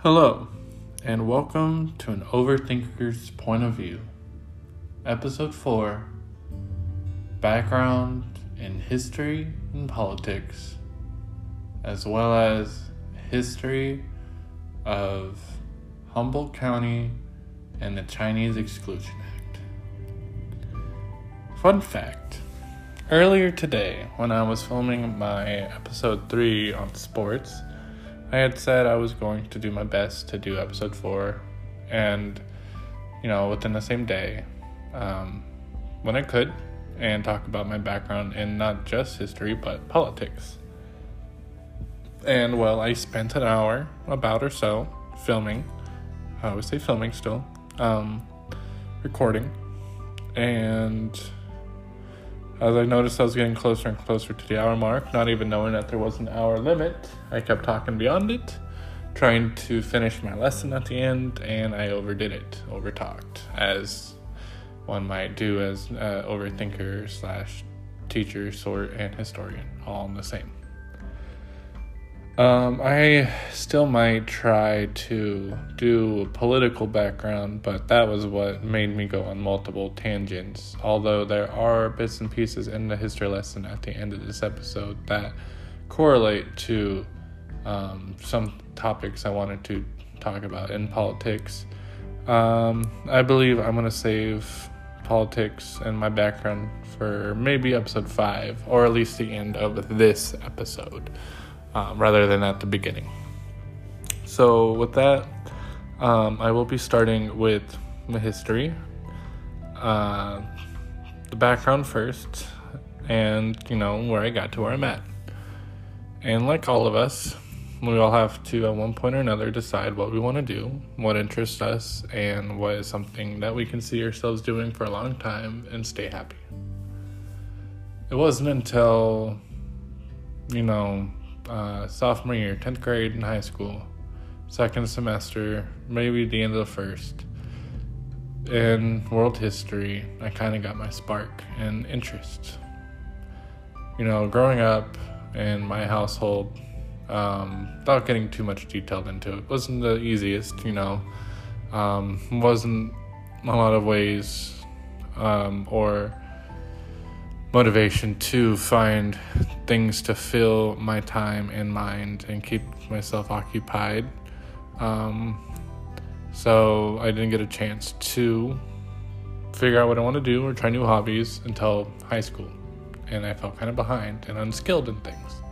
Hello, and welcome to An Overthinker's Point of View, Episode 4, Background in History and Politics, as well as History of Humboldt County and the Chinese Exclusion Act. Fun fact. Earlier today, when I was filming my episode 3 on sports, I had said I was going to do my best to do episode 4, and, within the same day, when I could, and talk about my background in not just history, but politics. And, I spent an hour, about or so, filming. I always say filming still. Recording. And as I noticed I was getting closer and closer to the hour mark, not even knowing that there was an hour limit, I kept talking beyond it, trying to finish my lesson at the end, and I overdid it, overtalked, as one might do as an overthinker / teacher, sort, and historian, all in the same. I still might try to do a political background, but that was what made me go on multiple tangents, although there are bits and pieces in the history lesson at the end of this episode that correlate to some topics I wanted to talk about in politics. I believe I'm going to save politics and my background for maybe episode 5, or at least the end of this episode. Rather than at the beginning. So with that, I will be starting with the history, the background first, and, where I got to where I'm at. And like all of us, we all have to, at one point or another, decide what we want to do, what interests us, and what is something that we can see ourselves doing for a long time and stay happy. It wasn't until, sophomore year, 10th grade in high school, second semester, maybe the end of the first, in world history, I kind of got my spark and interest. Growing up in my household, without getting too much detailed into it, wasn't the easiest, wasn't a lot of ways or motivation to find things to fill my time and mind and keep myself occupied. So I didn't get a chance to figure out what I want to do or try new hobbies until high school. And I felt kind of behind and unskilled in things.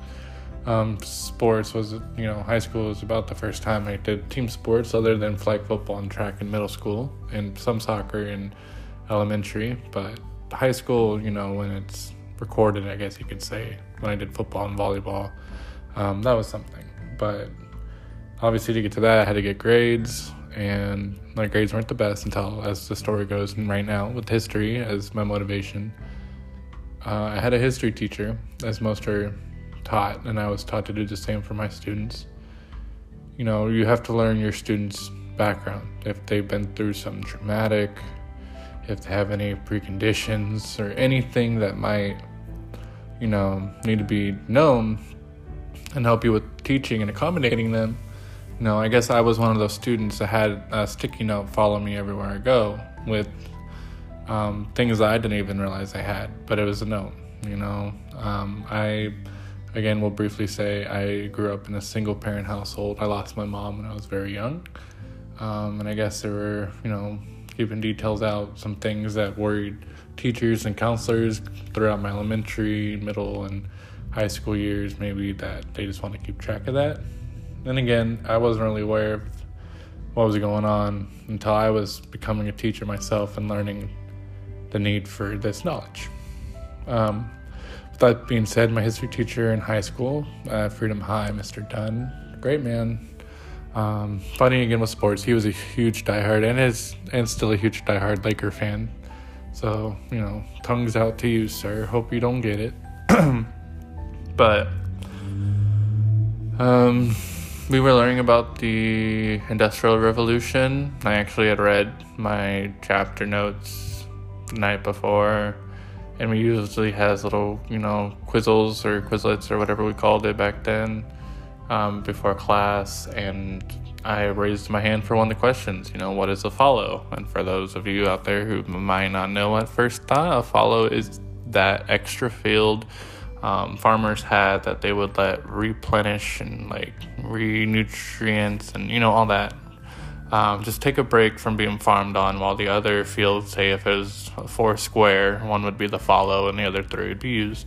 Sports was, high school was about the first time I did team sports other than flag football and track in middle school and some soccer in elementary, but high school, when it's recorded, I guess you could say, when I did football and volleyball, that was something. But obviously to get to that, I had to get grades, and my grades weren't the best until, as the story goes, and right now with history as my motivation. I had a history teacher, as most are taught, and I was taught to do the same for my students. You have to learn your students' background, if they've been through some traumatic, if they have any preconditions or anything that might, need to be known, and help you with teaching and accommodating them. I guess I was one of those students that had a sticky note follow me everywhere I go with things that I didn't even realize I had, but it was a note, I, again, will briefly say I grew up in a single-parent household. I lost my mom when I was very young, and I guess there were, keeping details out, some things that worried teachers and counselors throughout my elementary, middle, and high school years, maybe that they just want to keep track of that. Then again, I wasn't really aware of what was going on until I was becoming a teacher myself and learning the need for this knowledge. With that being said, my history teacher in high school, Freedom High, Mr. Dunn, great man. Funny again with sports, he was a huge diehard and is and still a huge diehard Laker fan. So, tongues out to you, sir. Hope you don't get it. But we were learning about the Industrial Revolution. I actually had read my chapter notes the night before and we usually has little, you know, quizzles or quizlets or whatever we called it back then, before class, and I raised my hand for one of the questions, you know, what is a follow? And for those of you out there who might not know at first thought, a follow is that extra field farmers had that they would let replenish and like re-nutrients and, you know, all that. Just take a break from being farmed on while the other field, say if it was 4 square, one would be the follow and the other 3 would be used.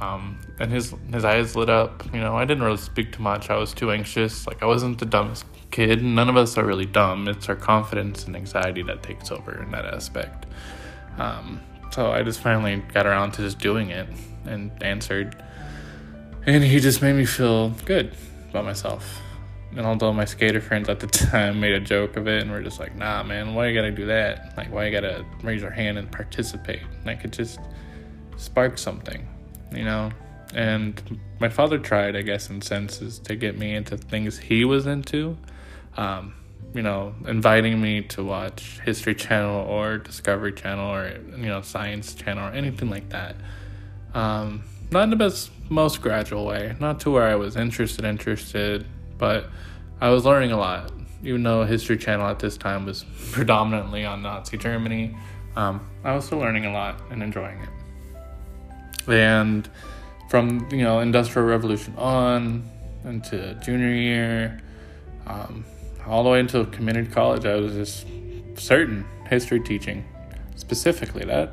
And his eyes lit up. You know, I didn't really speak too much. I was too anxious. Like, I wasn't the dumbest kid. None of us are really dumb. It's our confidence and anxiety that takes over in that aspect. So I just finally got around to just doing it and answered. And he just made me feel good about myself. And although my skater friends at the time made a joke of it and were just like, nah, man, why you gotta do that? Like, why you gotta raise your hand and participate? And I could just spark something, you know? And my father tried, I guess, in senses to get me into things he was into, you know, inviting me to watch History Channel or Discovery Channel or, you know, Science Channel or anything like that. Not in the best, most gradual way, not to where I was interested, but I was learning a lot, even though History Channel at this time was predominantly on Nazi Germany. I was still learning a lot and enjoying it. And from, you know, Industrial Revolution on into junior year, all the way until community college, I was just certain history teaching, specifically that.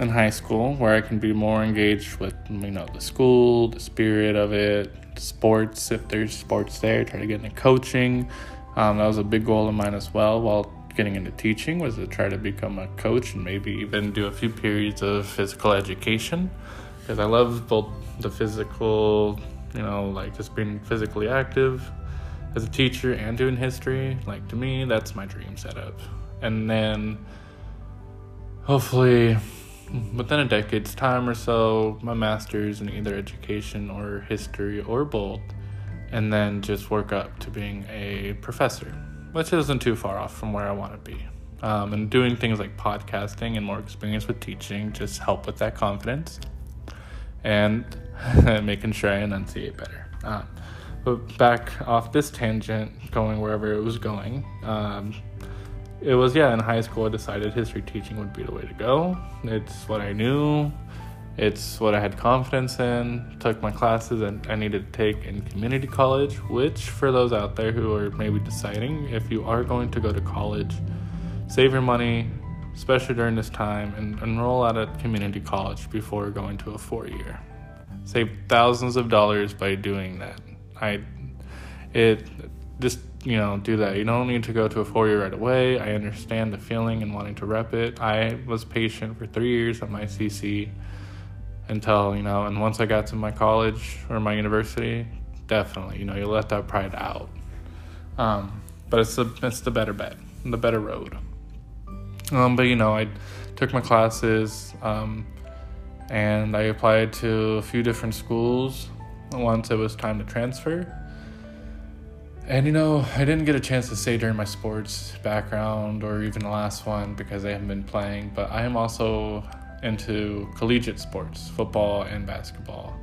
In high school, where I can be more engaged with, you know, the school, the spirit of it, sports, if there's sports there, try to get into coaching. That was a big goal of mine as well, while getting into teaching, was to try to become a coach and maybe even do a few periods of physical education, because I love both the physical, you know, like just being physically active as a teacher and doing history. Like, to me, that's my dream setup. And then hopefully within a decade's time or so, my master's in either education or history or both, and then just work up to being a professor, which isn't too far off from where I want to be. And doing things like podcasting and more experience with teaching just help with that confidence and making sure I enunciate better. But back off this tangent, going wherever it was going, it was, yeah, in high school I decided history teaching would be the way to go. It's what I knew. It's what I had confidence in. Took my classes and I needed to take in community college, which for those out there who are maybe deciding, if you are going to go to college, save your money, especially during this time, and enroll at a community college before going to a 4-year. Save thousands of dollars by doing that. You know, do that. You don't need to go to a 4-year right away. I understand the feeling and wanting to rep it. I was patient for 3 years at my CC until, you know, and once I got to my college or my university, definitely, you know, you let that pride out. But it's the better bet, the better road. But, you know, I took my classes and I applied to a few different schools once it was time to transfer. And, you know, I didn't get a chance to say during my sports background or even the last one because I haven't been playing, but I am also into collegiate sports, football and basketball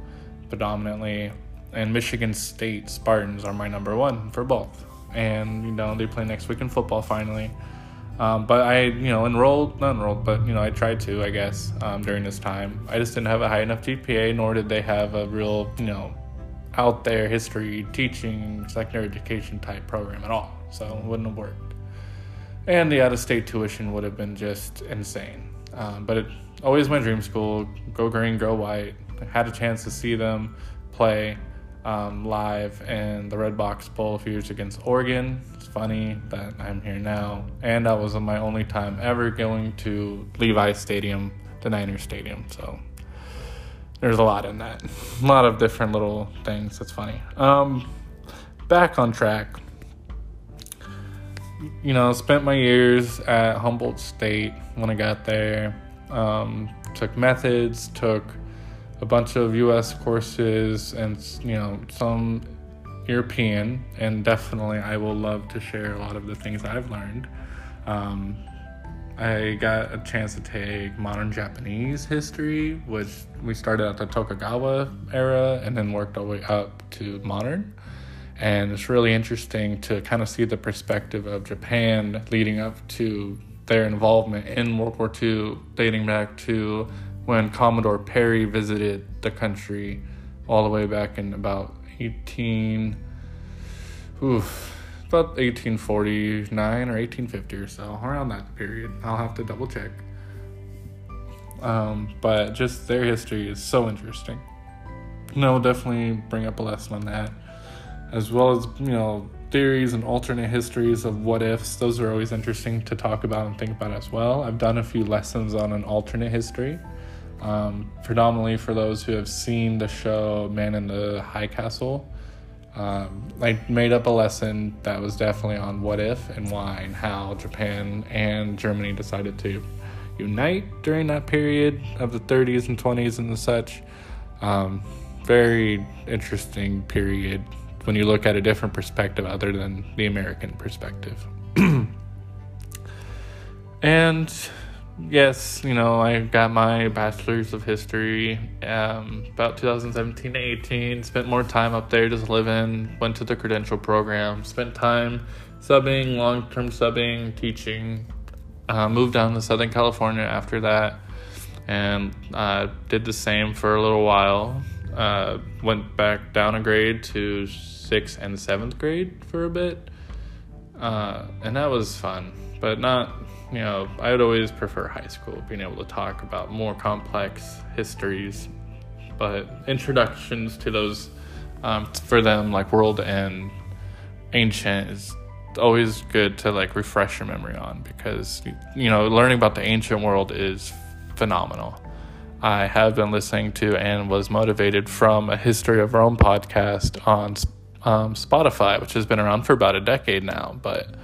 predominantly. And Michigan State Spartans are my number one for both. And, you know, they play next week in football finally. But I, you know, I tried to, I guess, during this time. I just didn't have a high enough GPA, nor did they have a real, you know, out there history teaching secondary education type program at all, so it wouldn't have worked, and the out-of-state tuition would have been just insane. But it always my dream school, go green, go white. I had a chance to see them play live in the Red Box Bowl a few years against Oregon. It's funny that I'm here now, and that was my only time ever going to Levi Stadium, the Niners stadium, so there's a lot in that. A lot of different little things. That's funny. Back on track. You know, spent my years at Humboldt State when I got there. Took methods, took a bunch of U.S. courses, and, you know, some European. And definitely I will love to share a lot of the things I've learned. I got a chance to take modern Japanese history, which we started at the Tokugawa era and then worked our way up to modern. And it's really interesting to kind of see the perspective of Japan leading up to their involvement in World War II, dating back to when Commodore Perry visited the country all the way back in about 1849 or 1850 or so, around that period. I'll have to double check. But just their history is so interesting. And I will definitely bring up a lesson on that, as well as, you know, theories and alternate histories of what ifs. Those are always interesting to talk about and think about as well. I've done a few lessons on an alternate history, predominantly for those who have seen the show Man in the High Castle. I made up a lesson that was definitely on what if and why and how Japan and Germany decided to unite during that period of the 30s and 20s and the such. Very interesting period when you look at a different perspective other than the American perspective. And yes, you know, I got my bachelor's of history about 2017 to 18. Spent more time up there just living, went to the credential program, spent time subbing, long-term subbing, teaching, moved down to Southern California after that, and did the same for a little while. Went back down a grade to 6th and 7th grade for a bit, and that was fun, but not, you know, I would always prefer high school, being able to talk about more complex histories, but introductions to those, for them, like world and ancient, is always good to, like, refresh your memory on, because, you know, learning about the ancient world is phenomenal. I have been listening to and was motivated from a History of Rome podcast on Spotify, which has been around for about a decade now, but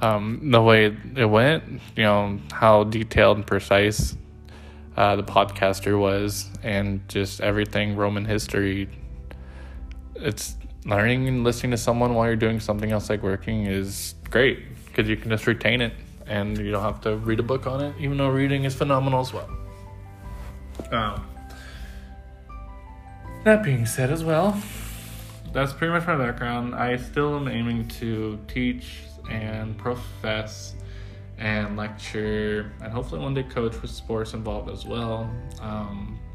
the way it went, you know, how detailed and precise the podcaster was, and just everything Roman history, it's learning and listening to someone while you're doing something else like working is great, because you can just retain it, and you don't have to read a book on it, even though reading is phenomenal as well. That being said as well, that's pretty much my background. I still am aiming to teach and profess and lecture, and hopefully one day coach with sports involved as well.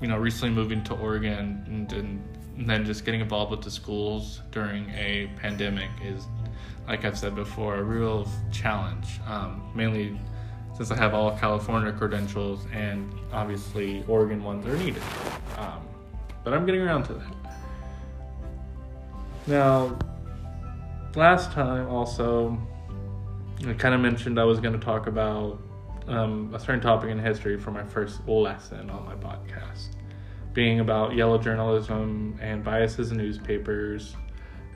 You know, recently moving to Oregon and then just getting involved with the schools during a pandemic is, like I've said before, a real challenge, mainly since I have all California credentials and obviously Oregon ones are needed. But I'm getting around to that. Now, last time also, I kind of mentioned I was going to talk about a certain topic in history for my first lesson on my podcast, being about yellow journalism and biases in newspapers,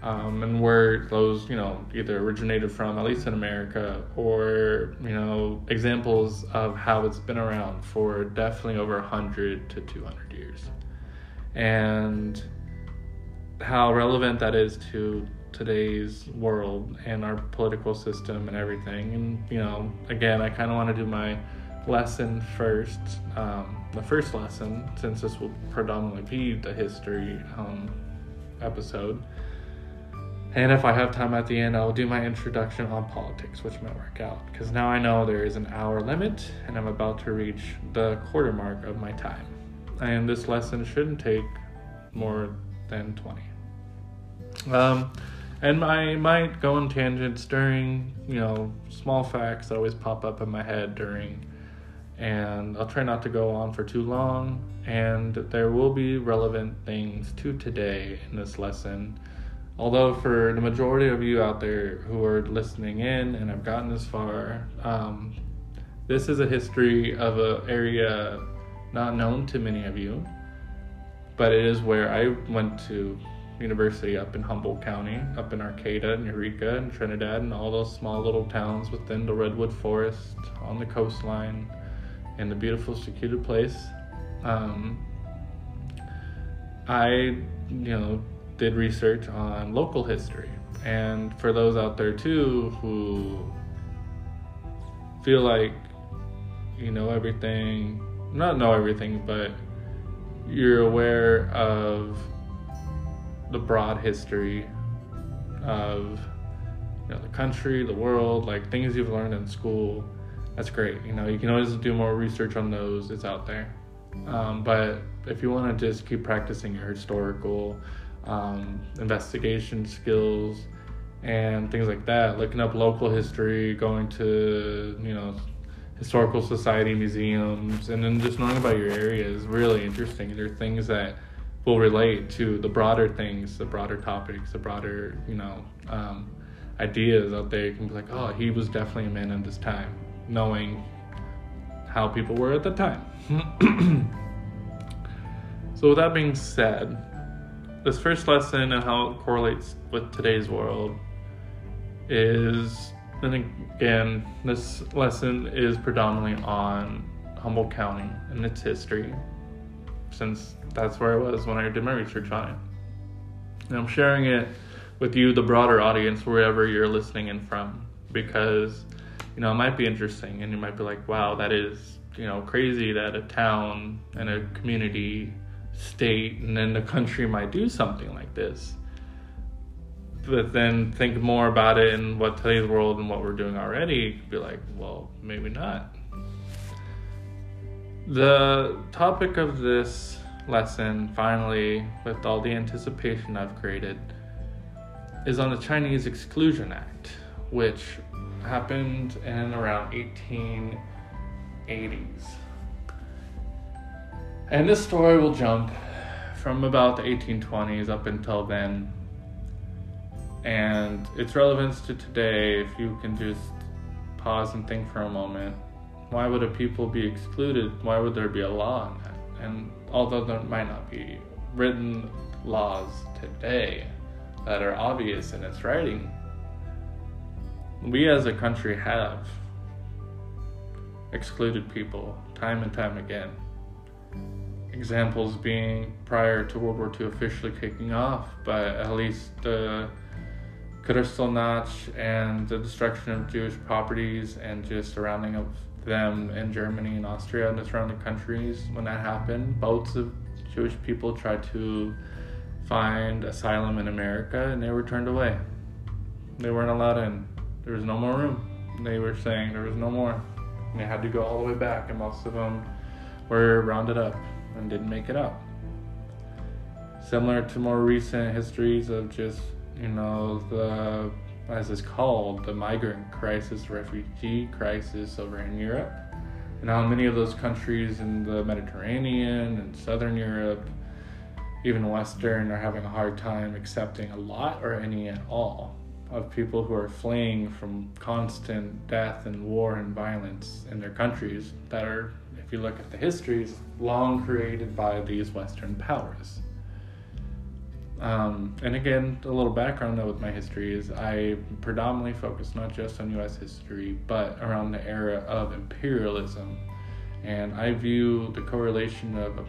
and where those, you know, either originated from, at least in America, or, you know, examples of how it's been around for definitely over 100 to 200 years, and how relevant that is to today's world and our political system and everything. And, you know, again, I kind of want to do my lesson first, the first lesson, since this will predominantly be the history episode. And if I have time at the end, I'll do my introduction on politics, which might work out, because now I know there is an hour limit, and I'm about to reach the quarter mark of my time. And this lesson shouldn't take more than 20. And I might go on tangents during, you know, small facts that always pop up in my head during, and I'll try not to go on for too long, and there will be relevant things to today in this lesson. Although for the majority of you out there who are listening in and have gotten this far, this is a history of an area not known to many of you, but it is where I went to university up in Humboldt County, up in Arcata and Eureka and Trinidad and all those small little towns within the Redwood Forest, on the coastline, in the beautiful, secluded place. I, you know, did research on local history, and for those out there too who feel like you know everything, not know everything, but you're aware of the broad history of, you know, the country, the world, like things you've learned in school. That's great. You know, you can always do more research on those. It's out there. But if you want to just keep practicing your historical investigation skills and things like that, looking up local history, going to, you know, historical society museums, and then just knowing about your area is really interesting. There are things that will relate to the broader things, the broader topics, the broader, you know, ideas out there. You can be like, oh, he was definitely a man in this time, knowing how people were at the time. So with that being said, this first lesson and how it correlates with today's world is, and again, this lesson is predominantly on Humboldt County and its history, since that's where I was when I did my research on it. And I'm sharing it with you, the broader audience, wherever you're listening in from, because, you know, it might be interesting and you might be like, wow, that is, you know, crazy that a town and a community, state, and then the country might do something like this. But then think more about it in what today's world and what we're doing already. You could be like, well, maybe not. The topic of this lesson, finally, with all the anticipation I've created, is on the Chinese Exclusion Act, which happened in around 1880s. And this story will jump from about the 1820s up until then. And its relevance to today, if you can just pause and think for a moment, why would a people be excluded? Why would there be a law on that? And although there might not be written laws today that are obvious in its writing, we as a country have excluded people time and time again. Examples being prior to World War II officially kicking off, but at least the Kristallnacht and the destruction of Jewish properties and just surrounding of them in Germany and Austria and the surrounding countries, when that happened, boats of Jewish people tried to find asylum in America and they were turned away. They weren't allowed in. There was no more room. They were saying there was no more. And they had to go all the way back, and most of them were rounded up and didn't make it up. Similar to more recent histories of just, you know, the, as it's called, the migrant crisis, refugee crisis over in Europe, and how many of those countries in the Mediterranean and Southern Europe, even Western, are having a hard time accepting a lot or any at all of people who are fleeing from constant death and war and violence in their countries that are, if you look at the histories, long created by these Western powers. And again, a little background though with my history is I predominantly focus not just on U.S. history, but around the era of imperialism. And I view the correlation of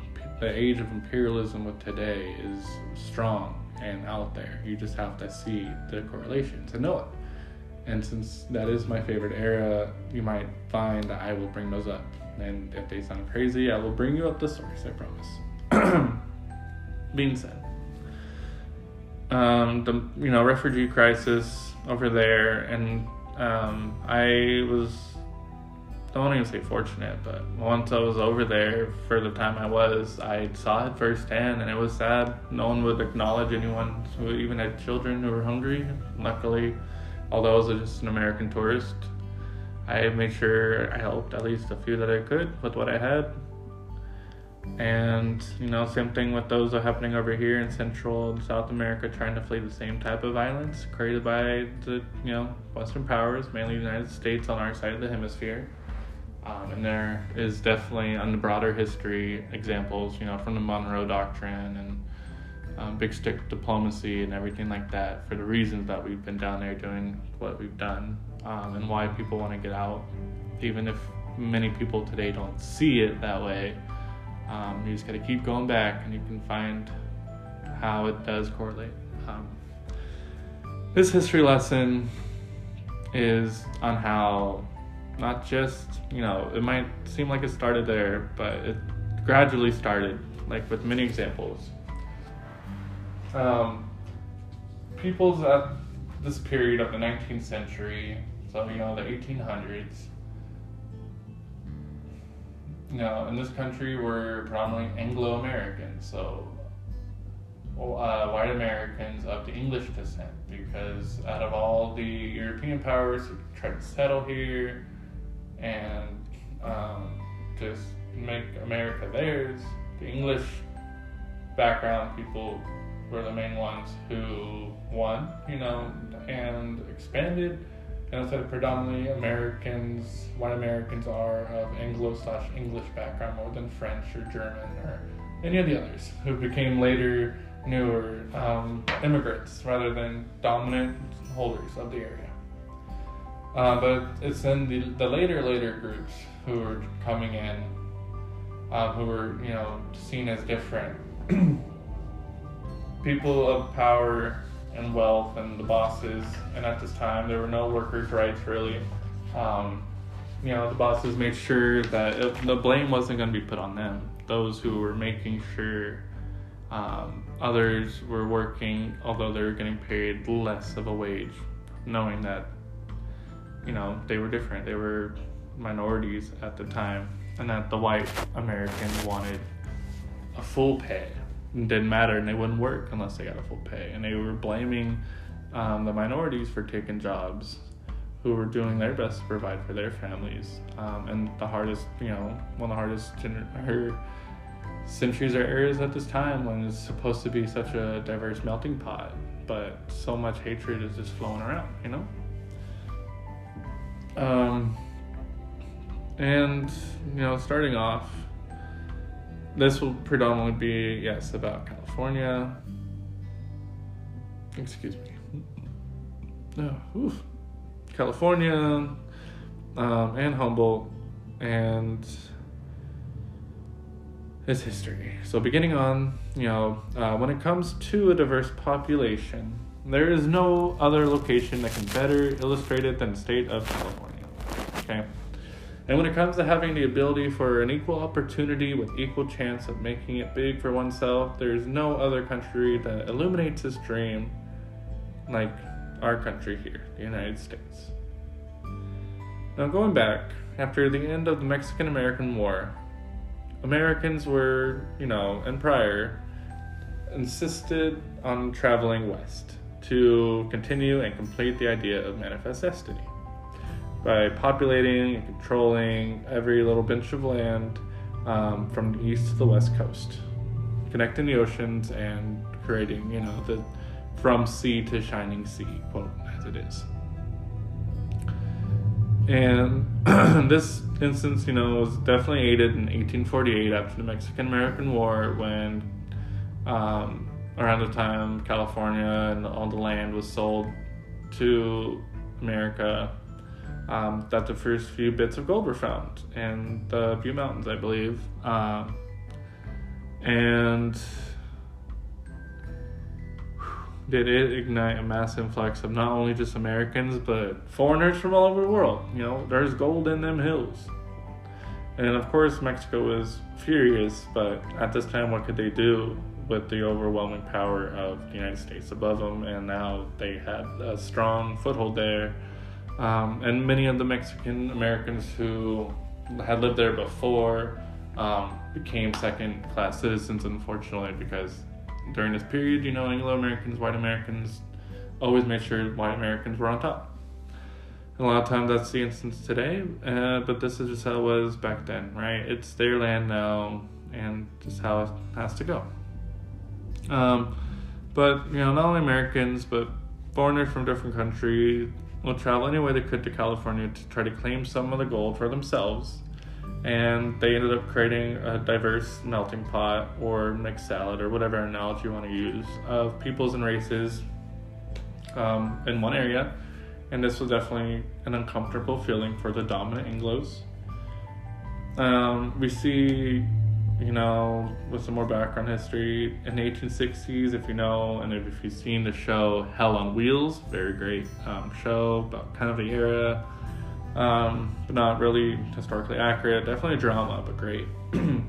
the age of imperialism with today is strong and out there. You just have to see the correlation to know it. And since that is my favorite era, you might find that I will bring those up. And if they sound crazy, I will bring you up the source, I promise. Being said, the, you know, refugee crisis over there, and I was, don't even say fortunate, but once I was over there for the time I was, I saw it firsthand, and it was sad. No one would acknowledge anyone who even had children who were hungry. Luckily, although I was just an American tourist, I made sure I helped at least a few that I could with what I had. And, you know, same thing with those that are happening over here in Central and South America, trying to flee the same type of violence created by the, you know, Western powers, mainly the United States on our side of the hemisphere. And there is definitely, on the broader history, examples, you know, from the Monroe Doctrine and big stick diplomacy and everything like that, for the reasons that we've been down there doing what we've done. And why people want to get out, even if many people today don't see it that way. You just got to keep going back and you can find how it does correlate. This history lesson is on how Not just, you know, it might seem like it started there, but it gradually started, like with many examples. Peoples at this period of the 19th century, so, you know, the 1800s, you know, in this country were predominantly Anglo-Americans, so white Americans of the English descent, because out of all the European powers who tried to settle here and just make America theirs, the English background people were the main ones who won, you know, and expanded. And so predominantly Americans, white Americans, are of Anglo/English background more than French or German or any of the others, who became later newer immigrants rather than dominant holders of the area. But it's in the later groups who were coming in, who were, you know, seen as different. People of power and wealth and the bosses, and at this time there were no workers' rights really. You know, the bosses made sure that the blame wasn't going to be put on them. Those who were making sure others were working, although they were getting paid less of a wage, knowing that, you know, they were different. They were minorities at the time, and that the white Americans wanted a full pay. It didn't matter, and they wouldn't work unless they got a full pay. And they were blaming the minorities for taking jobs, who were doing their best to provide for their families. And the hardest, you know, one of the hardest centuries or eras at this time, when it's supposed to be such a diverse melting pot, but so much hatred is just flowing around, you know? And, you know, starting off, this will predominantly be, yes, about California. Excuse me. Oh, California, and Humboldt, and its history. So beginning on, you know, when it comes to a diverse population, there is no other location that can better illustrate it than the state of California. Okay. And when it comes to having the ability for an equal opportunity with equal chance of making it big for oneself, there's no other country that illuminates this dream like our country here, the United States. Now, going back, after the end of the Mexican-American War, Americans were, you know, and prior, insisted on traveling west to continue and complete the idea of Manifest Destiny, by populating and controlling every little bench of land from the east to the west coast, connecting the oceans and creating, you know, the from sea to shining sea, quote, as it is. And this instance, you know, was definitely aided in 1848 after the Mexican-American War, when around the time California and all the land was sold to America, that the first few bits of gold were found in the Butte Mountains, I believe. And did it ignite a mass influx of not only just Americans, but foreigners from all over the world. You know, there's gold in them hills. And of course, Mexico was furious, but at this time, what could they do with the overwhelming power of the United States above them? And now they had a strong foothold there. And many of the Mexican Americans who had lived there before became second-class citizens, unfortunately, because during this period, you know, Anglo-Americans, white Americans always made sure white Americans were on top. And a lot of times that's the instance today, but this is just how it was back then, right? It's their land now, and just how it has to go. But, you know, not only Americans, but foreigners from different countries will travel any way they could to California to try to claim some of the gold for themselves. And they ended up creating a diverse melting pot, or mixed salad, or whatever analogy you want to use, of peoples and races in one area. And this was definitely an uncomfortable feeling for the dominant Anglos. We see, you know, with some more background history, in the 1860s, if you know, and if you've seen the show Hell on Wheels, very great show about kind of the era, but not really historically accurate. Definitely a drama, but great. You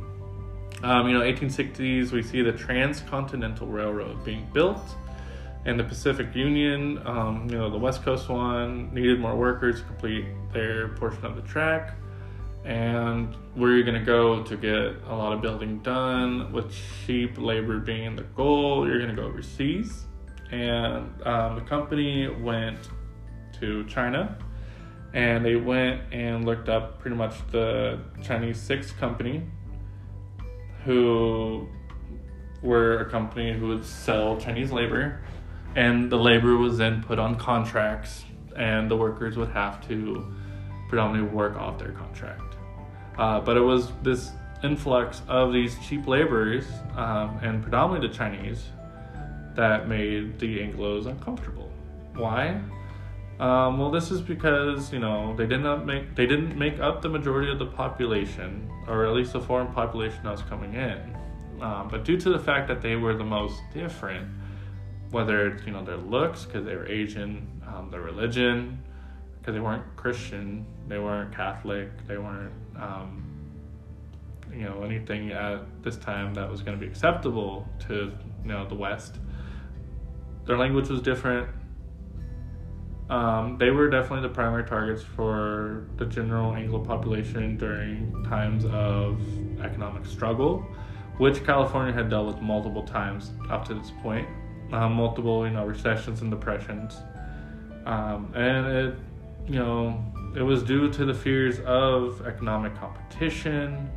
know, 1860s, we see the Transcontinental Railroad being built, and the Pacific Union, you know, the West Coast one, needed more workers to complete their portion of the track. And where you're going to go to get a lot of building done, with cheap labor being the goal, you're going to go overseas. And the company went to China, and they went and looked up pretty much the Chinese Six Company, who were a company who would sell Chinese labor, and the labor was then put on contracts, and the workers would have to predominantly work off their contract. But it was this influx of these cheap laborers, and predominantly the Chinese, that made the Anglos uncomfortable. Why? Well, this is because, you know, they didn't make up the majority of the population, or at least the foreign population that was coming in. But due to the fact that they were the most different, whether it's, you know, their looks, because they were Asian, their religion, because they weren't Christian, they weren't Catholic, they weren't, you know, anything at this time that was going to be acceptable to, you know, the West. Their language was different. They were definitely the primary targets for the general Anglo population during times of economic struggle, which California had dealt with multiple times up to this point. Multiple, you know, recessions and depressions. And it, you know, it was due to the fears of economic competition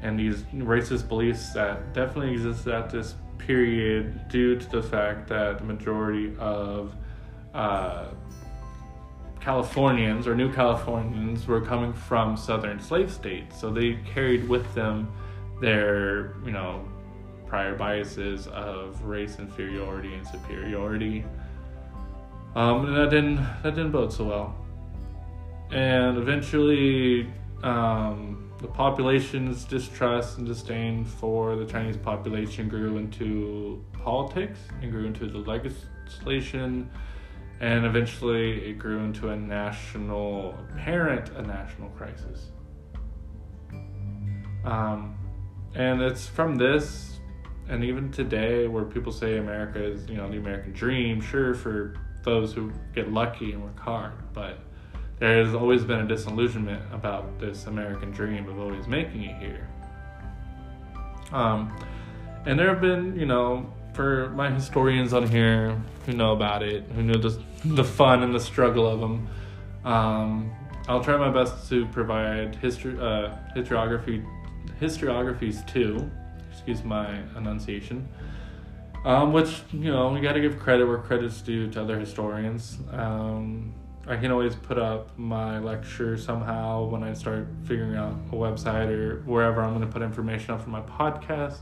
and these racist beliefs that definitely existed at this period, due to the fact that the majority of Californians or new Californians were coming from southern slave states, so they carried with them their, you know, prior biases of race inferiority and superiority, and that didn't bode so well. And eventually, the population's distrust and disdain for the Chinese population grew into politics and grew into the legislation, and eventually it grew into a national crisis. And it's from this, and even today, where people say America is, you know, the American dream, sure, for those who get lucky and work hard, but there has always been a disillusionment about this American dream of always making it here. And there have been, you know, for my historians on here who know about it, who know the fun and the struggle of them, I'll try my best to provide historiographies too. Excuse my enunciation. Which, you know, we got to give credit where credit's due to other historians. I can always put up my lecture somehow when I start figuring out a website or wherever I'm going to put information up for my podcast,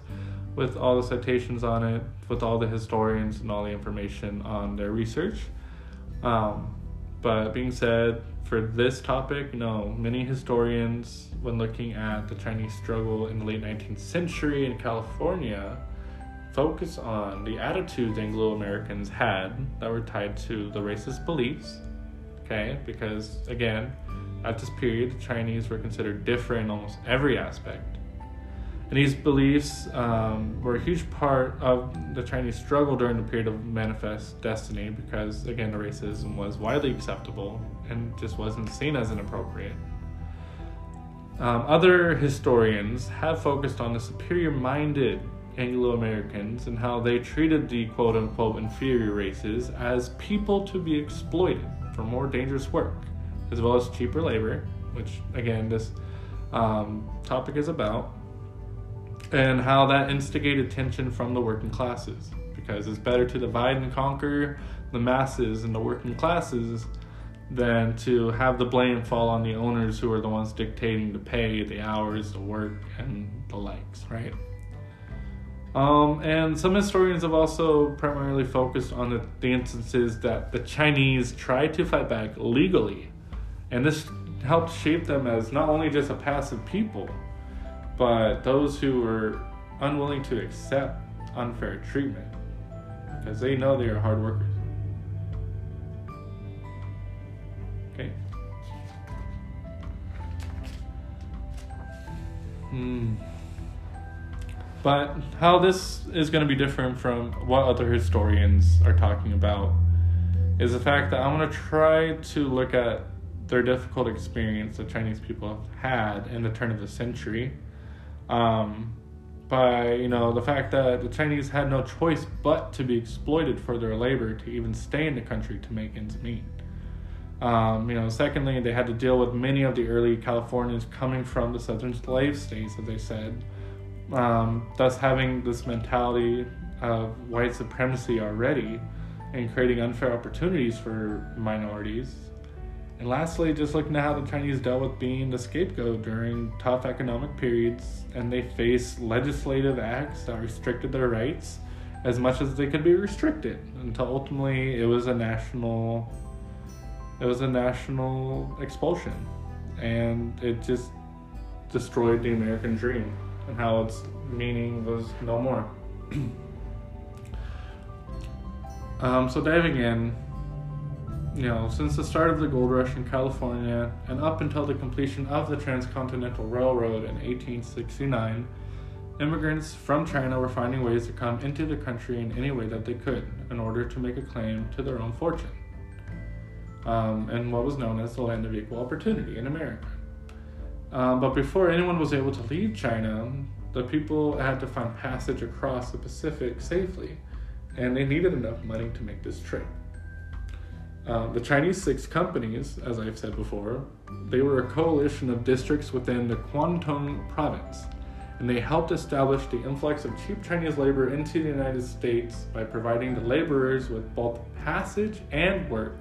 with all the citations on it, with all the historians and all the information on their research. But being said, for this topic, you know, many historians, when looking at the Chinese struggle in the late 19th century in California, focus on the attitudes Anglo-Americans had that were tied to the racist beliefs, okay? Because, again, at this period, the Chinese were considered different in almost every aspect. And these beliefs were a huge part of the Chinese struggle during the period of Manifest Destiny, because, again, the racism was widely acceptable and just wasn't seen as inappropriate. Other historians have focused on the superior-minded Anglo-Americans and how they treated the quote-unquote inferior races as people to be exploited for more dangerous work, as well as cheaper labor, which, again, this topic is about. And how that instigated tension from the working classes, because it's better to divide and conquer the masses and the working classes than to have the blame fall on the owners, who are the ones dictating the pay, the hours, the work, and the likes, right? And some historians have also primarily focused on the instances that the Chinese tried to fight back legally, and this helped shape them as not only just a passive people, but those who were unwilling to accept unfair treatment, because they know they are hard workers. Okay. But how this is going to be different from what other historians are talking about is the fact that I'm going to try to look at their difficult experience that Chinese people have had in the turn of the century, by, you know, the fact that the Chinese had no choice but to be exploited for their labor to even stay in the country to make ends meet. Secondly, they had to deal with many of the early Californians coming from the southern slave states, as they said, thus having this mentality of white supremacy already and creating unfair opportunities for minorities. And lastly, just looking at how the Chinese dealt with being the scapegoat during tough economic periods, and they faced legislative acts that restricted their rights as much as they could be restricted, until ultimately it was a national expulsion, and it just destroyed the American dream and how its meaning was no more. So diving in, since the start of the gold rush in California and up until the completion of the Transcontinental Railroad in 1869, immigrants from China were finding ways to come into the country in any way that they could in order to make a claim to their own fortune, in what was known as the land of equal opportunity in America. But before anyone was able to leave China, the people had to find passage across the Pacific safely, and they needed enough money to make this trip. The Chinese Six Companies, as I've said before, they were a coalition of districts within the Guangdong province, and they helped establish the influx of cheap Chinese labor into the United States by providing the laborers with both passage and work,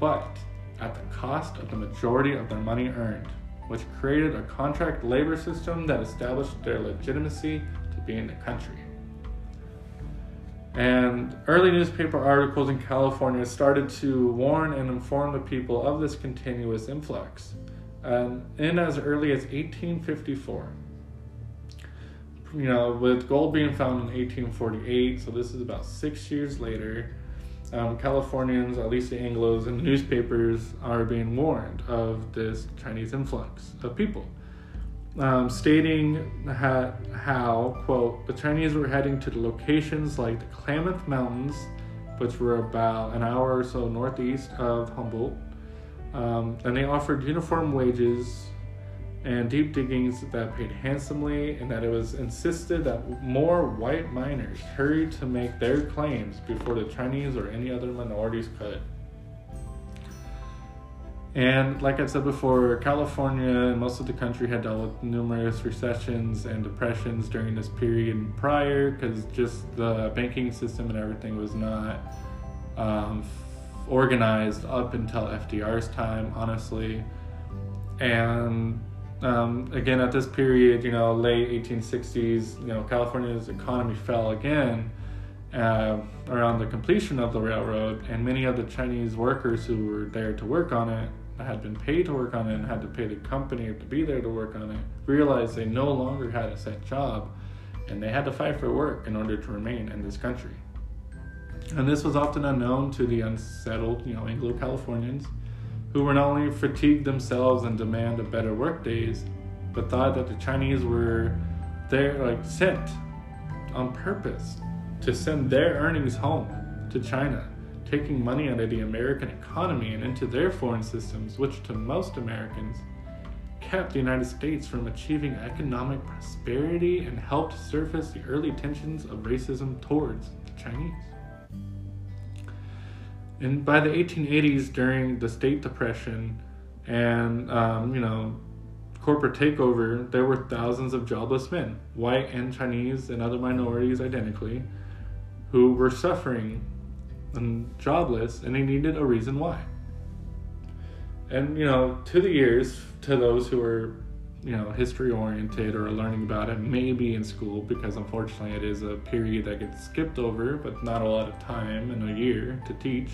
but at the cost of the majority of their money earned, which created a contract labor system that established their legitimacy to be in the country. And early newspaper articles in California started to warn and inform the people of this continuous influx, in as early as 1854. With gold being found in 1848, so this is about 6 years later, Californians, at least the Anglos, and the newspapers are being warned of this Chinese influx of people, stating how, quote, the Chinese were heading to the locations like the Klamath Mountains, which were about an hour or so northeast of Humboldt, and they offered uniform wages and deep diggings that paid handsomely, and that it was insisted that more white miners hurried to make their claims before the Chinese or any other minorities could. And like I said before, California and most of the country had dealt with numerous recessions and depressions during this period prior, because just the banking system and everything was not organized up until FDR's time, honestly. And again, at this period, late 1860s, California's economy fell again around the completion of the railroad, and many of the Chinese workers who were there to work on it, had been paid to work on it and had to pay the company to be there to work on it, realized they no longer had a set job, and they had to fight for work in order to remain in this country. And this was often unknown to the unsettled, Anglo-Californians, who were not only fatigued themselves and demand of better work days, but thought that the Chinese were there, sent on purpose to send their earnings home to China, taking money out of the American economy and into their foreign systems, which to most Americans kept the United States from achieving economic prosperity and helped surface the early tensions of racism towards the Chinese. And by the 1880s, during the State Depression and, corporate takeover, there were thousands of jobless men, white and Chinese and other minorities identically, who were suffering and jobless, and they needed a reason why. And, to the years, to those who are, history-oriented or learning about it, maybe in school, because unfortunately it is a period that gets skipped over, but not a lot of time in a year to teach.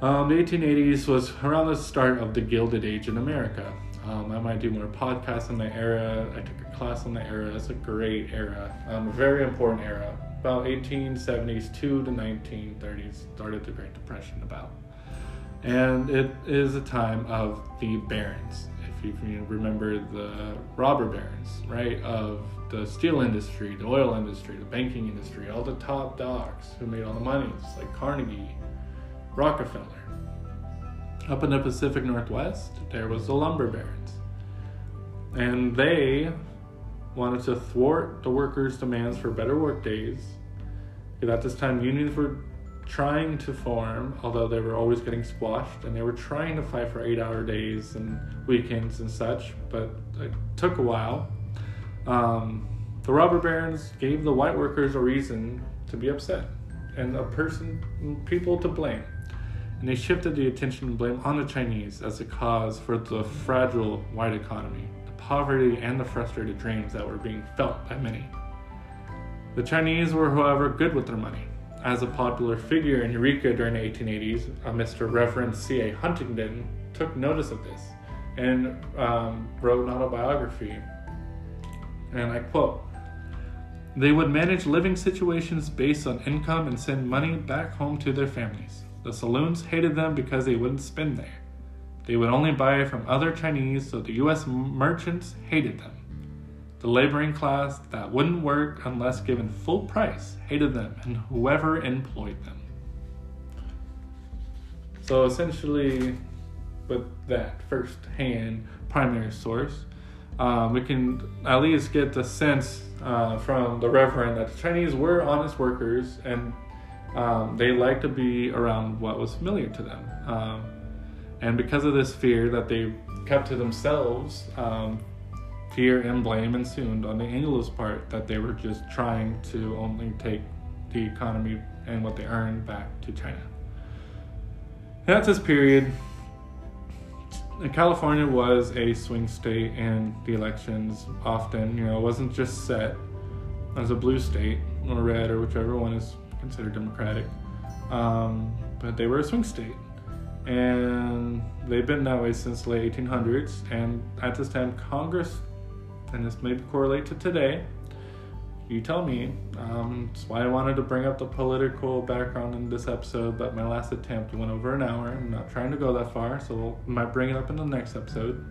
The 1880s was around the start of the Gilded Age in America. I might do more podcasts on the era. I took a class on the era. It's a great era, a very important era. About 1872 to 1930s started the Great Depression about. And it is a time of the barons, if if you can remember the robber barons, right, of the steel industry, the oil industry, the banking industry, all the top dogs who made all the money, like Carnegie, Rockefeller. Up in the Pacific Northwest, there was the lumber barons. And they wanted to thwart the workers' demands for better work days. And at this time, unions were trying to form, although they were always getting squashed, and they were trying to fight for 8-hour days and weekends and such, but it took a while. The robber barons gave the white workers a reason to be upset and people to blame. And they shifted the attention and blame on the Chinese as the cause for the fragile white economy, the poverty, and the frustrated dreams that were being felt by many. The Chinese were, however, good with their money. As a popular figure in Eureka during the 1880s, Mr. Reverend C.A. Huntington took notice of this and wrote an autobiography. And I quote, "They would manage living situations based on income and send money back home to their families. The saloons hated them because they wouldn't spend there. They would only buy from other Chinese, so the U.S. merchants hated them. The laboring class that wouldn't work unless given full price hated them and whoever employed them." So essentially, with that first-hand primary source, we can at least get the sense from the Reverend that the Chinese were honest workers and they liked to be around what was familiar to them. And because of this fear that they kept to themselves, fear and blame ensued on the Anglos' part that they were just trying to only take the economy and what they earned back to China. And at this period, California was a swing state, and the elections often, wasn't just set as a blue state or red or whichever one is considered democratic, but they were a swing state. And they've been that way since the late 1800s, and at this time Congress, and this may correlate to today, you tell me, that's why I wanted to bring up the political background in this episode, but my last attempt went over an hour. I'm not trying to go that far, so I might bring it up in the next episode.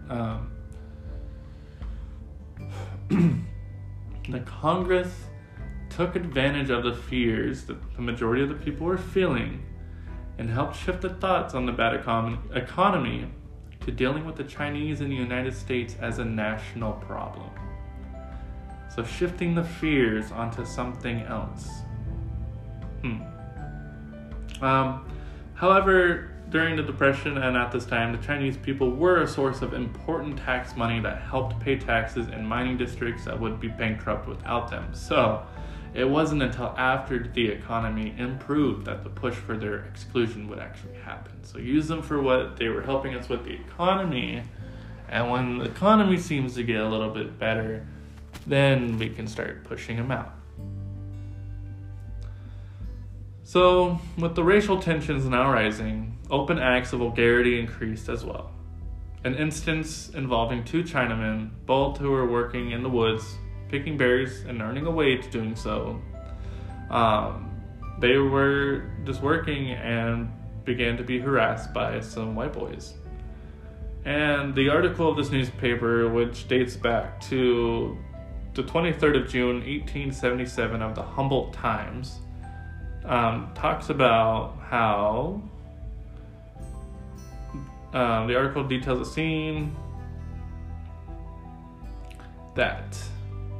The Congress took advantage of the fears that the majority of the people were feeling and helped shift the thoughts on the bad economy to dealing with the Chinese in the United States as a national problem. So shifting the fears onto something else. However, during the Depression and at this time, the Chinese people were a source of important tax money that helped pay taxes in mining districts that would be bankrupt without them. So it wasn't until after the economy improved that the push for their exclusion would actually happen. So use them for what they were helping us with, the economy. And when the economy seems to get a little bit better, then we can start pushing them out. So with the racial tensions now rising, open acts of vulgarity increased as well. An instance involving two Chinamen, both who were working in the woods, picking berries and earning a wage doing so. They were just working and began to be harassed by some white boys. And the article of this newspaper, which dates back to the 23rd of June, 1877 of the Humboldt Times, talks about how the article details a scene that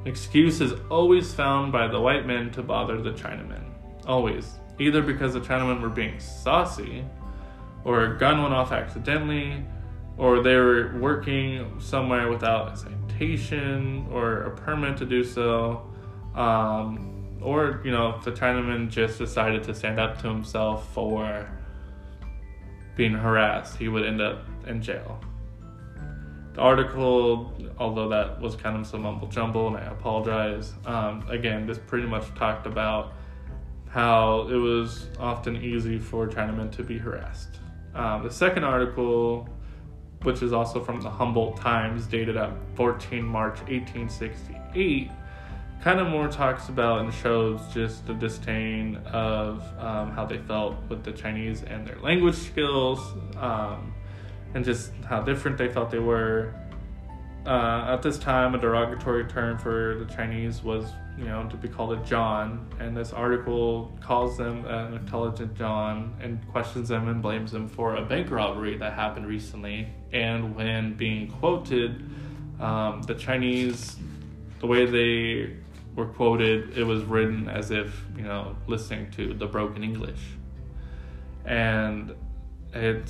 excuse is always found by the white men to bother the Chinamen. Always. Either because the Chinamen were being saucy, or a gun went off accidentally, or they were working somewhere without a citation or a permit to do so, or, if the Chinaman just decided to stand up to himself for being harassed, he would end up in jail. The article, although that was kind of some mumble jumble, and I apologize, again, this pretty much talked about how it was often easy for Chinamen to be harassed. The second article, which is also from the Humboldt Times, dated at 14 March 1868, kind of more talks about and shows just the disdain of how they felt with the Chinese and their language skills, and just how different they felt they were, At this time, a derogatory term for the Chinese was, to be called a John, and this article calls them an intelligent John and questions them and blames them for a bank robbery that happened recently. And when being quoted, the Chinese, the way they were quoted, it was written as if, listening to the broken English. And it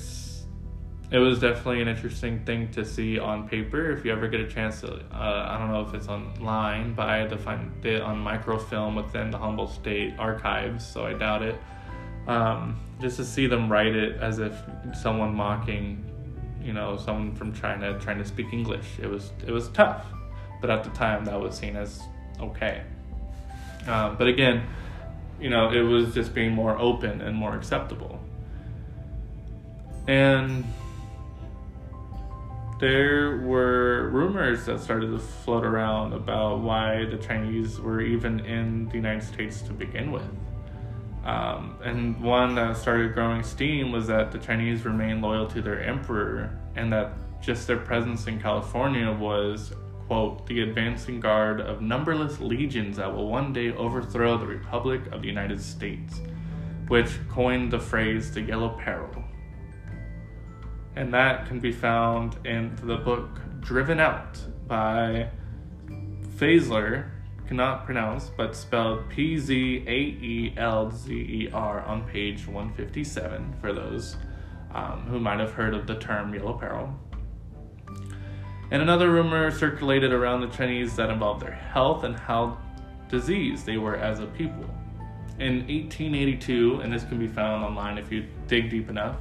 was definitely an interesting thing to see on paper. If you ever get a chance to, I don't know if it's online, but I had to find it on microfilm within the Humboldt State Archives, so I doubt it. Just to see them write it as if someone mocking, someone from China trying to speak English. It was tough, but at the time that was seen as okay. But again, it was just being more open and more acceptable. And there were rumors that started to float around about why the Chinese were even in the United States to begin with. And one that started growing steam was that the Chinese remained loyal to their emperor, and that just their presence in California was, quote, the advancing guard of numberless legions that will one day overthrow the Republic of the United States, which coined the phrase the Yellow Peril. And that can be found in the book Driven Out by Faisler, cannot pronounce, but spelled P-Z-A-E-L-Z-E-R on page 157 for those who might have heard of the term Yellow Peril. And another rumor circulated around the Chinese that involved their health and how diseased they were as a people. In 1882, and this can be found online if you dig deep enough,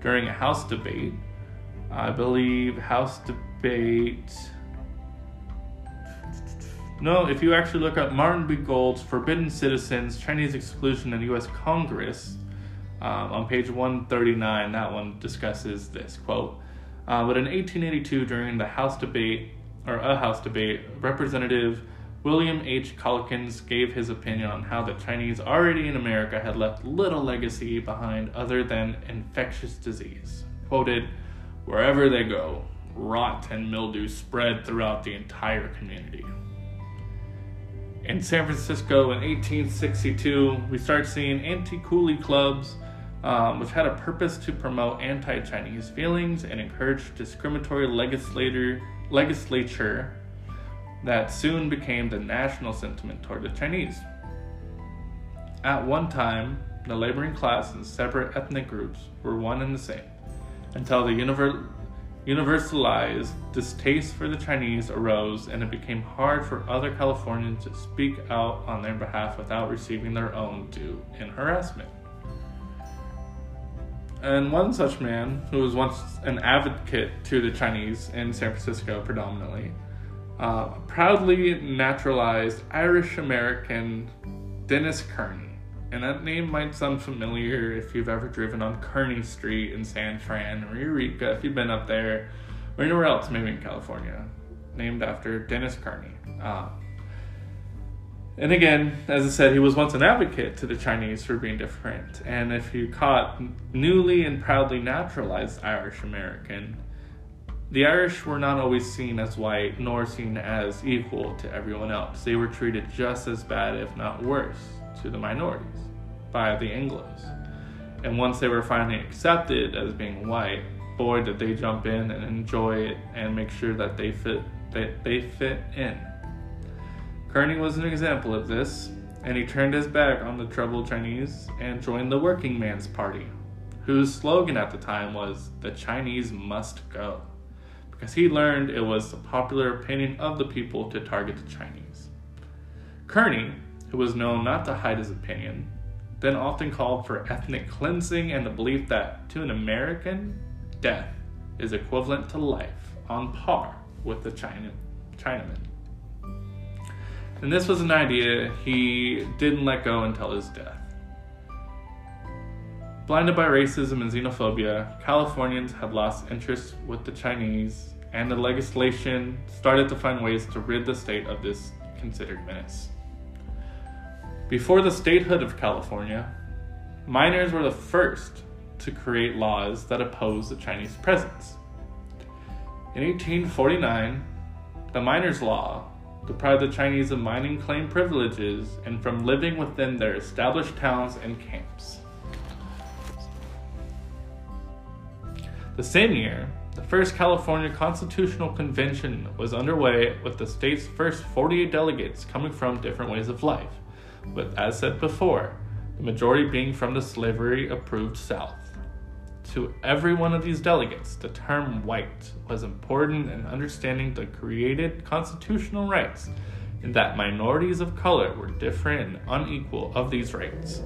during a House debate, I believe House debate, no, if you actually look up Martin B. Gould's Forbidden Citizens, Chinese Exclusion in U.S. Congress, on page 139, that one discusses this, quote, but in 1882, during the House debate, or a House debate, Representative William H. Calkins gave his opinion on how the Chinese already in America had left little legacy behind other than infectious disease. Quoted, "Wherever they go, rot and mildew spread throughout the entire community." In San Francisco in 1862, we start seeing anti-coolie clubs, which had a purpose to promote anti-Chinese feelings and encourage discriminatory legislature that soon became the national sentiment toward the Chinese. At one time, the laboring class and separate ethnic groups were one and the same, until the universalized distaste for the Chinese arose, and it became hard for other Californians to speak out on their behalf without receiving their own due in harassment. And one such man, who was once an advocate to the Chinese in San Francisco predominantly, proudly naturalized Irish-American Dennis Kearney. And that name might sound familiar if you've ever driven on Kearney Street in San Fran or Eureka, if you've been up there, or anywhere else, maybe in California, named after Dennis Kearney. And again, as I said, he was once an advocate to the Chinese for being different. And if you caught newly and proudly naturalized Irish-American, the Irish were not always seen as white, nor seen as equal to everyone else. They were treated just as bad, if not worse, to the minorities by the Anglos. And once they were finally accepted as being white, boy, did they jump in and enjoy it and make sure that they fit in. Kearney was an example of this, and he turned his back on the troubled Chinese and joined the Working Man's Party, whose slogan at the time was, "The Chinese must go," because he learned it was the popular opinion of the people to target the Chinese. Kearney, who was known not to hide his opinion, then often called for ethnic cleansing and the belief that, to an American, death is equivalent to life, on par with the Chinaman. And this was an idea he didn't let go until his death. Blinded by racism and xenophobia, Californians had lost interest with the Chinese, and the legislation started to find ways to rid the state of this considered menace. Before the statehood of California, miners were the first to create laws that opposed the Chinese presence. In 1849, The Miners' Law deprived the Chinese of mining claim privileges and from living within their established towns and camps. The same year, the first California Constitutional Convention was underway, with the state's first 48 delegates coming from different ways of life, with, as said before, the majority being from the slavery-approved South. To every one of these delegates, the term white was important in understanding the created constitutional rights, and that minorities of color were different and unequal of these rights.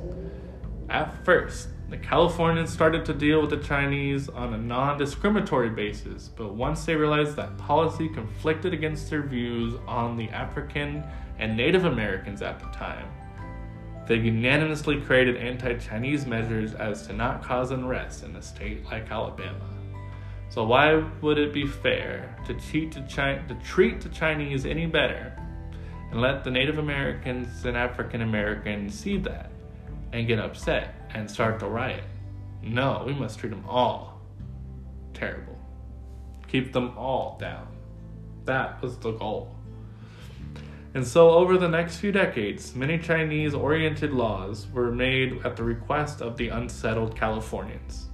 At first, the Californians started to deal with the Chinese on a non-discriminatory basis, but once they realized that policy conflicted against their views on the African and Native Americans at the time, they unanimously created anti-Chinese measures as to not cause unrest in a state like Alabama. So why would it be fair to treat the Chinese any better and let the Native Americans and African Americans see that and get upset and start the riot? No, we must treat them all terrible. Keep them all down. That was the goal. And so over the next few decades, many Chinese-oriented laws were made at the request of the unsettled Californians.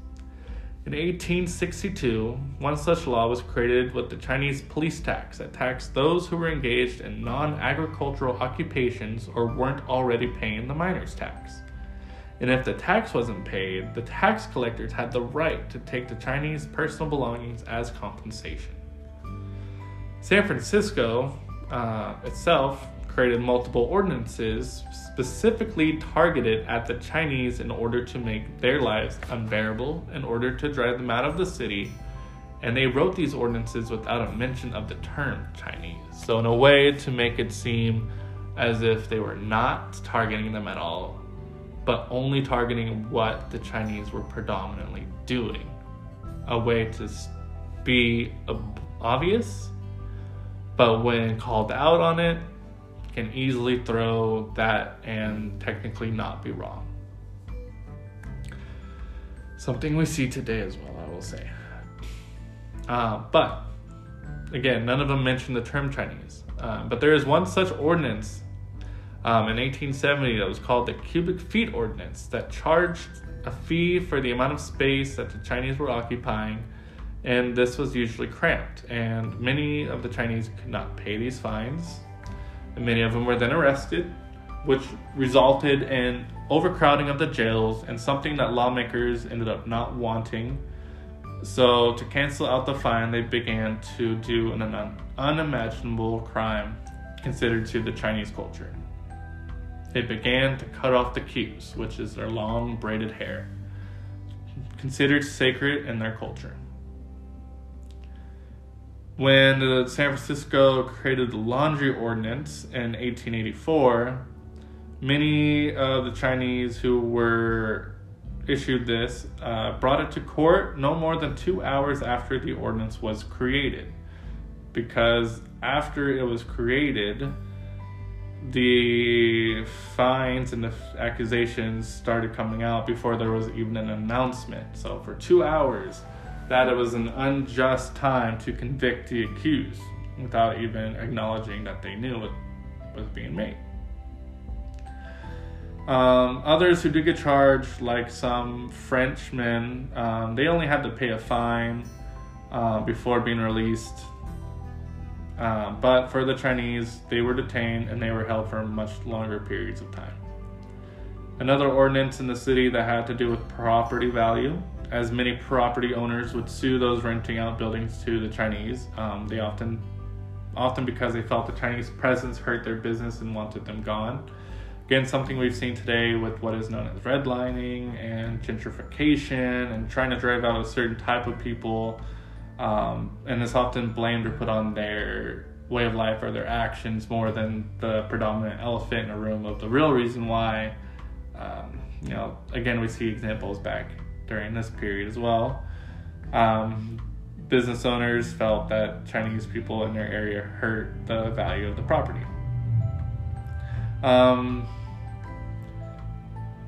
In 1862, one such law was created with the Chinese police tax that taxed those who were engaged in non-agricultural occupations or weren't already paying the miners' tax. And if the tax wasn't paid, the tax collectors had the right to take the Chinese' personal belongings as compensation. San Francisco itself created multiple ordinances specifically targeted at the Chinese in order to make their lives unbearable, in order to drive them out of the city, and they wrote these ordinances without a mention of the term Chinese. So in a way to make it seem as if they were not targeting them at all, but only targeting what the Chinese were predominantly doing. A way to be obvious, but when called out on it, can easily throw that and technically not be wrong. Something we see today as well, I will say. But again, none of them mention the term Chinese. But there is one such ordinance in 1870 that was called the Cubic Feet Ordinance that charged a fee for the amount of space that the Chinese were occupying, and this was usually cramped, and many of the Chinese could not pay these fines, and many of them were then arrested, which resulted in overcrowding of the jails and something that lawmakers ended up not wanting. So to cancel out the fine, they began to do an unimaginable crime considered to the Chinese culture. They began to cut off the queues, which is their long braided hair, considered sacred in their culture. When San Francisco created the laundry ordinance in 1884, many of the Chinese who were issued this brought it to court no more than 2 hours after the ordinance was created, because after it was created, the fines and the accusations started coming out before there was even an announcement. So for 2 hours, that it was an unjust time to convict the accused without even acknowledging that they knew what was being made. Others who did get charged, like some Frenchmen, they only had to pay a fine before being released. But for the Chinese, they were detained and they were held for much longer periods of time. Another ordinance in the city that had to do with property value, as many property owners would sue those renting out buildings to the Chinese. They often because they felt the Chinese presence hurt their business and wanted them gone. Again, something we've seen today with what is known as redlining and gentrification and trying to drive out a certain type of people. And it's often blamed or put on their way of life or their actions more than the predominant elephant in a room of the real reason why. Again, we see examples back during this period as well. Business owners felt that Chinese people in their area hurt the value of the property.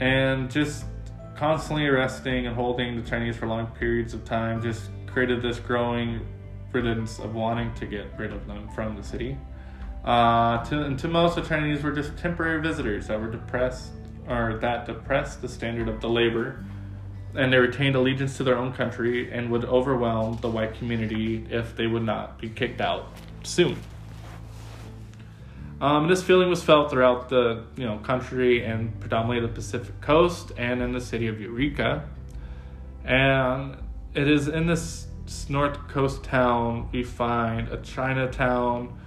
And just constantly arresting and holding the Chinese for long periods of time just created this growing Britons of wanting to get rid of them from the city. To most, the Chinese were just temporary visitors that were depressed the standard of the labor, and they retained allegiance to their own country and would overwhelm the white community if they would not be kicked out soon. This feeling was felt throughout the country and predominantly the Pacific Coast and in the city of Eureka. And it is in this North Coast town we find a Chinatown.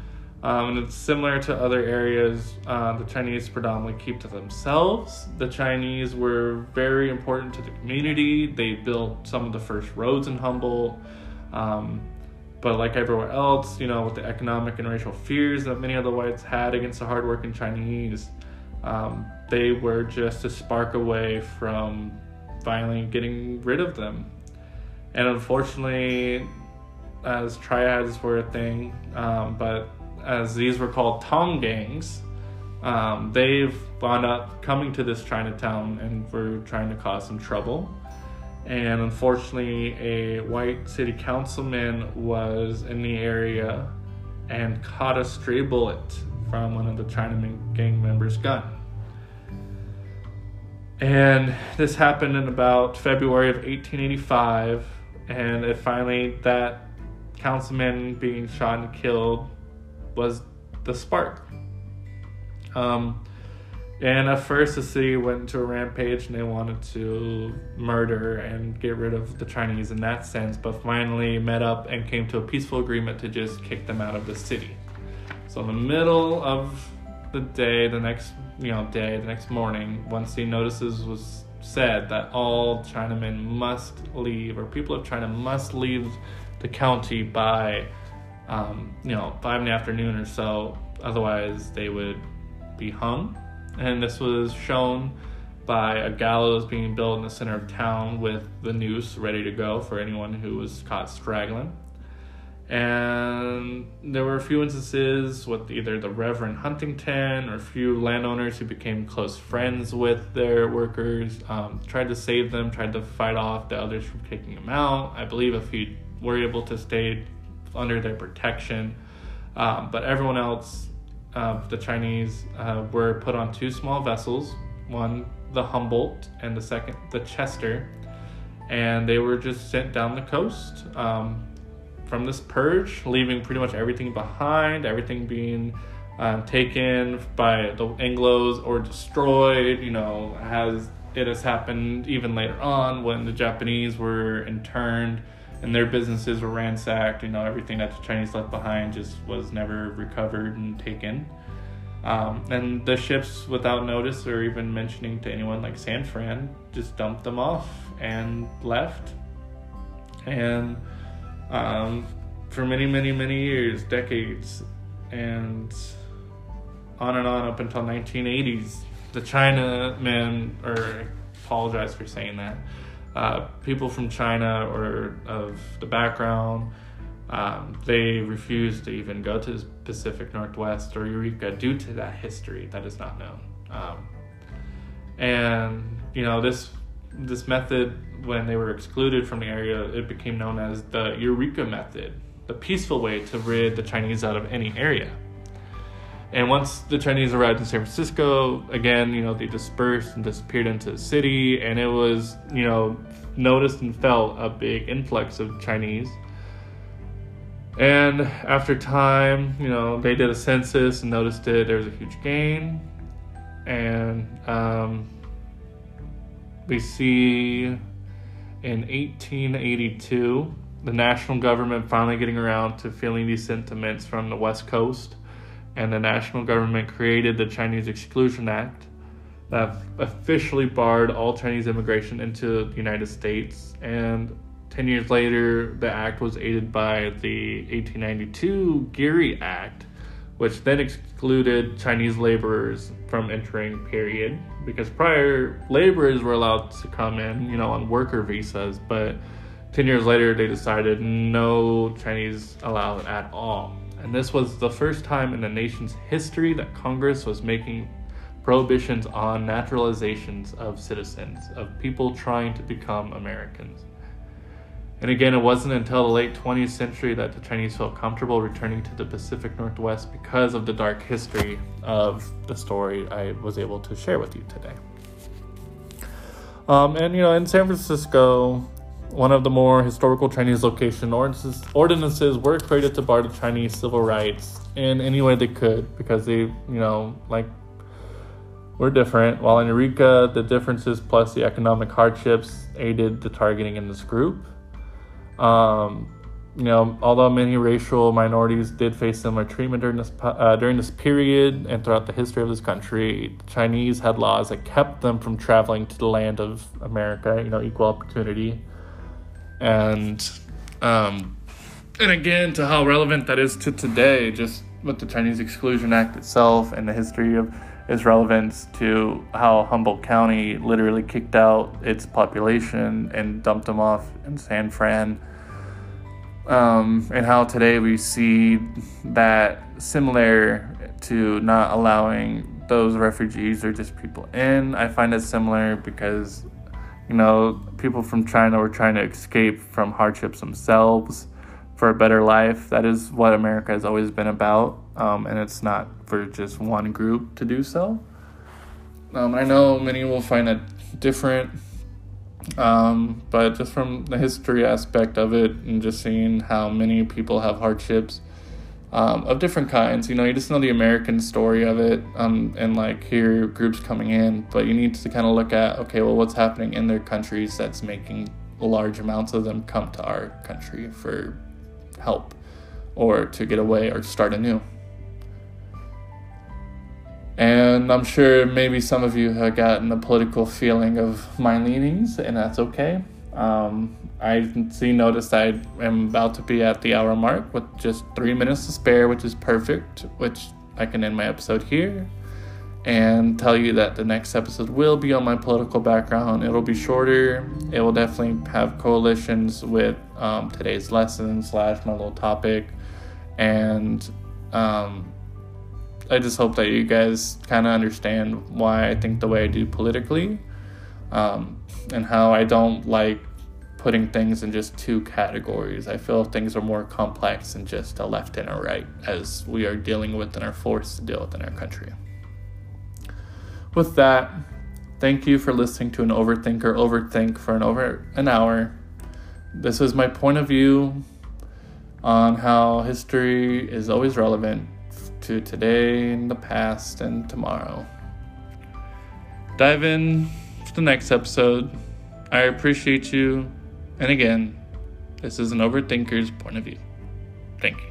And it's similar to other areas, the Chinese predominantly keep to themselves. The Chinese were very important to the community. They built some of the first roads in Humboldt. But like everywhere else, with the economic and racial fears that many of the whites had against the hardworking Chinese, they were just a spark away from finally getting rid of them. And unfortunately, as triads were a thing, but as these were called Tong gangs, they've wound up coming to this Chinatown and were trying to cause some trouble. And unfortunately, a white city councilman was in the area and caught a stray bullet from one of the Chinaman gang members' gun. And this happened in about February of 1885, and it finally, that councilman being shot and killed was the spark. And at first the city went into a rampage and they wanted to murder and get rid of the Chinese in that sense, but finally met up and came to a peaceful agreement to just kick them out of the city. So in the middle of the day, the next morning, once the notices was said that all Chinamen must leave, or people of China must leave the county by 5 in the afternoon or so, otherwise they would be hung. And this was shown by a gallows being built in the center of town with the noose ready to go for anyone who was caught straggling. And there were a few instances with either the Reverend Huntington or a few landowners who became close friends with their workers, tried to save them, tried to fight off the others from kicking them out. I believe if you were able to stay under their protection, but everyone else, the Chinese, were put on two small vessels, one the Humboldt and the second the Chester, and they were just sent down the coast from this purge, leaving pretty much everything behind, everything being taken by the Anglos or destroyed, as it has happened even later on when the Japanese were interned and their businesses were ransacked. Everything that the Chinese left behind just was never recovered and taken. And the ships, without notice or even mentioning to anyone, like San Fran, just dumped them off and left. And for many, many, many years, decades, and on up until 1980s, the Chinamen, or I apologize for saying that, people from China or of the background, they refused to even go to the Pacific Northwest or Eureka due to that history that is not known. This method, when they were excluded from the area, it became known as the Eureka method, the peaceful way to rid the Chinese out of any area. And once the Chinese arrived in San Francisco, again, they dispersed and disappeared into the city, and it was, noticed and felt a big influx of Chinese. And after time, they did a census and noticed that there was a huge gain. And we see in 1882, the national government finally getting around to feeling these sentiments from the West Coast. And the national government created the Chinese Exclusion Act that officially barred all Chinese immigration into the United States. And 10 years later, the act was aided by the 1892 Geary Act, which then excluded Chinese laborers from entering, period. Because prior, laborers were allowed to come in, on worker visas. But 10 years later, they decided no Chinese allowed at all. And this was the first time in the nation's history that Congress was making prohibitions on naturalizations of citizens, of people trying to become Americans. And again, it wasn't until the late 20th century that the Chinese felt comfortable returning to the Pacific Northwest because of the dark history of the story I was able to share with you today. And you know, in San Francisco, one of the more historical Chinese location ordinances were created to bar the Chinese civil rights in any way they could, because they, you know, like, were different. While in Eureka, the differences plus the economic hardships aided the targeting in this group. You know, although many racial minorities did face similar treatment during this period and throughout the history of this country, the Chinese had laws that kept them from traveling to the land of America, you know, equal opportunity. And again, to how relevant that is to today, just with the Chinese Exclusion Act itself and the history of its relevance to how Humboldt County literally kicked out its population and dumped them off in San Fran. And how today we see that similar to not allowing those refugees or just people in. I find it similar because, you know, people from China were trying to escape from hardships themselves for a better life. That is what America has always been about, and it's not for just one group to do so. I know many will find it different, but just from the history aspect of it and just seeing how many people have hardships of different kinds. You know, you just know the American story of it, and like hear groups coming in, but you need to kind of look at, okay, well, what's happening in their countries that's making large amounts of them come to our country for help or to get away or start anew. And I'm sure maybe some of you have gotten the political feeling of my leanings, and that's okay. I noticed I am about to be at the hour mark with just 3 minutes to spare, which is perfect, which I can end my episode here and tell you that the next episode will be on my political background. It'll be shorter. It will definitely have coalitions with today's lesson / my little topic. And I just hope that you guys kind of understand why I think the way I do politically, and how I don't like putting things in just two categories. I feel things are more complex than just a left and a right, as we are dealing with and are forced to deal with in our country. With that, thank you for listening to an overthinker overthink for over an hour. This is my point of view on how history is always relevant to today and the past and tomorrow. Dive in to the next episode. I appreciate you. And again, this is an overthinker's point of view. Thank you.